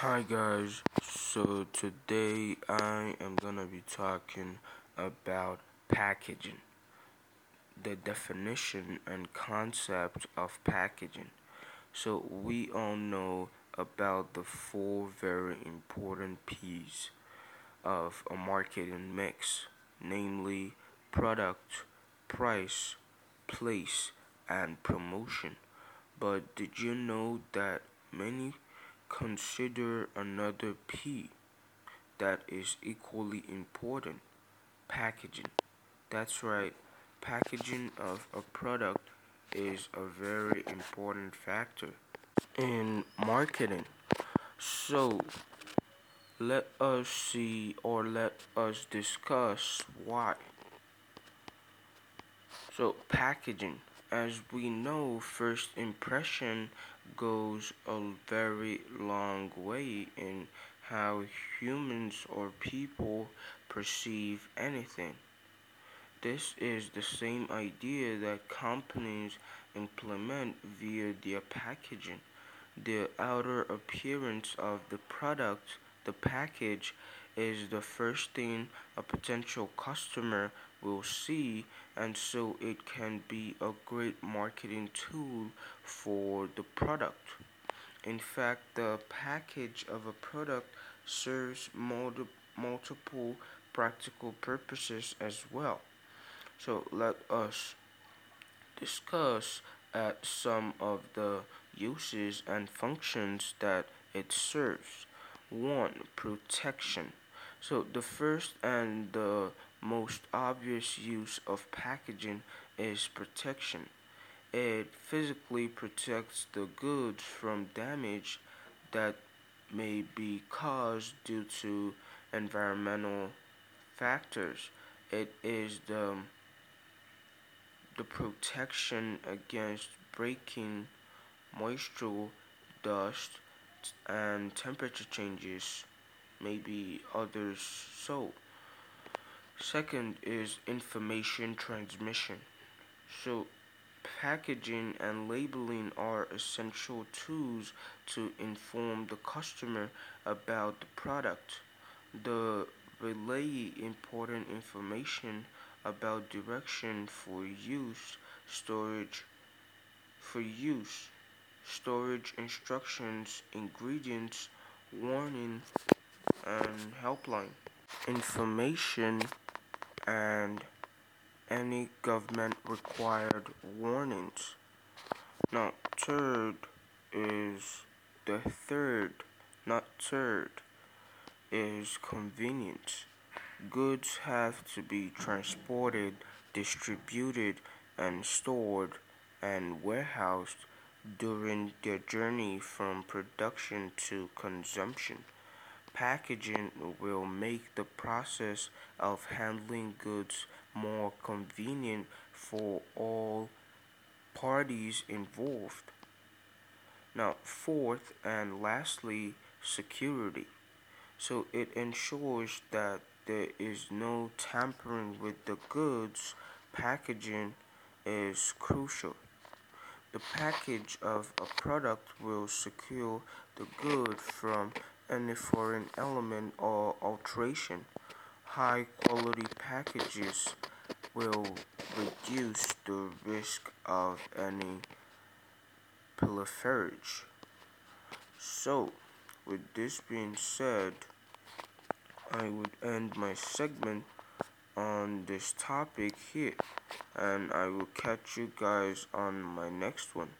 Hi guys, so today I am gonna be talking about packaging, the definition and concept of packaging. So we all know about the four very important P's of a marketing mix, namely product, price, place, and promotion. But did you know that many consider another P that is equally important? Packaging. That's right, packaging of a product is a very important factor in marketing. So let us discuss why. So packaging, as we know, first impression goes a very long way in how humans or people perceive anything. This is the same idea that companies implement via their packaging. The outer appearance of the product, the package, is the first thing a potential customer will see, and so it can be a great marketing tool for the product. In fact, the package of a product serves multiple practical purposes as well. So let us discuss at some of the uses and functions that it serves. 1. Protection. So the first and the most obvious use of packaging is protection. It physically protects the goods from damage that may be caused due to environmental factors. It is the protection against breaking, moisture, dust, and temperature changes, maybe others so. Second is information transmission. So packaging and labeling are essential tools to inform the customer about the product. They relay important information about direction for use, storage instructions, ingredients, warning, and helpline. Information and any government required warnings. Now third is convenience. Goods have to be transported, distributed, and stored and warehoused during their journey from production to consumption. Packaging will make the process of handling goods more convenient for all parties involved. Now, fourth and lastly, security. So it ensures that there is no tampering with the goods. Packaging is crucial. The package of a product will secure the good from any foreign element or alteration. High quality packages will reduce the risk of any pilferage. So, with this being said, I would end my segment on this topic here, and I will catch you guys on my next one.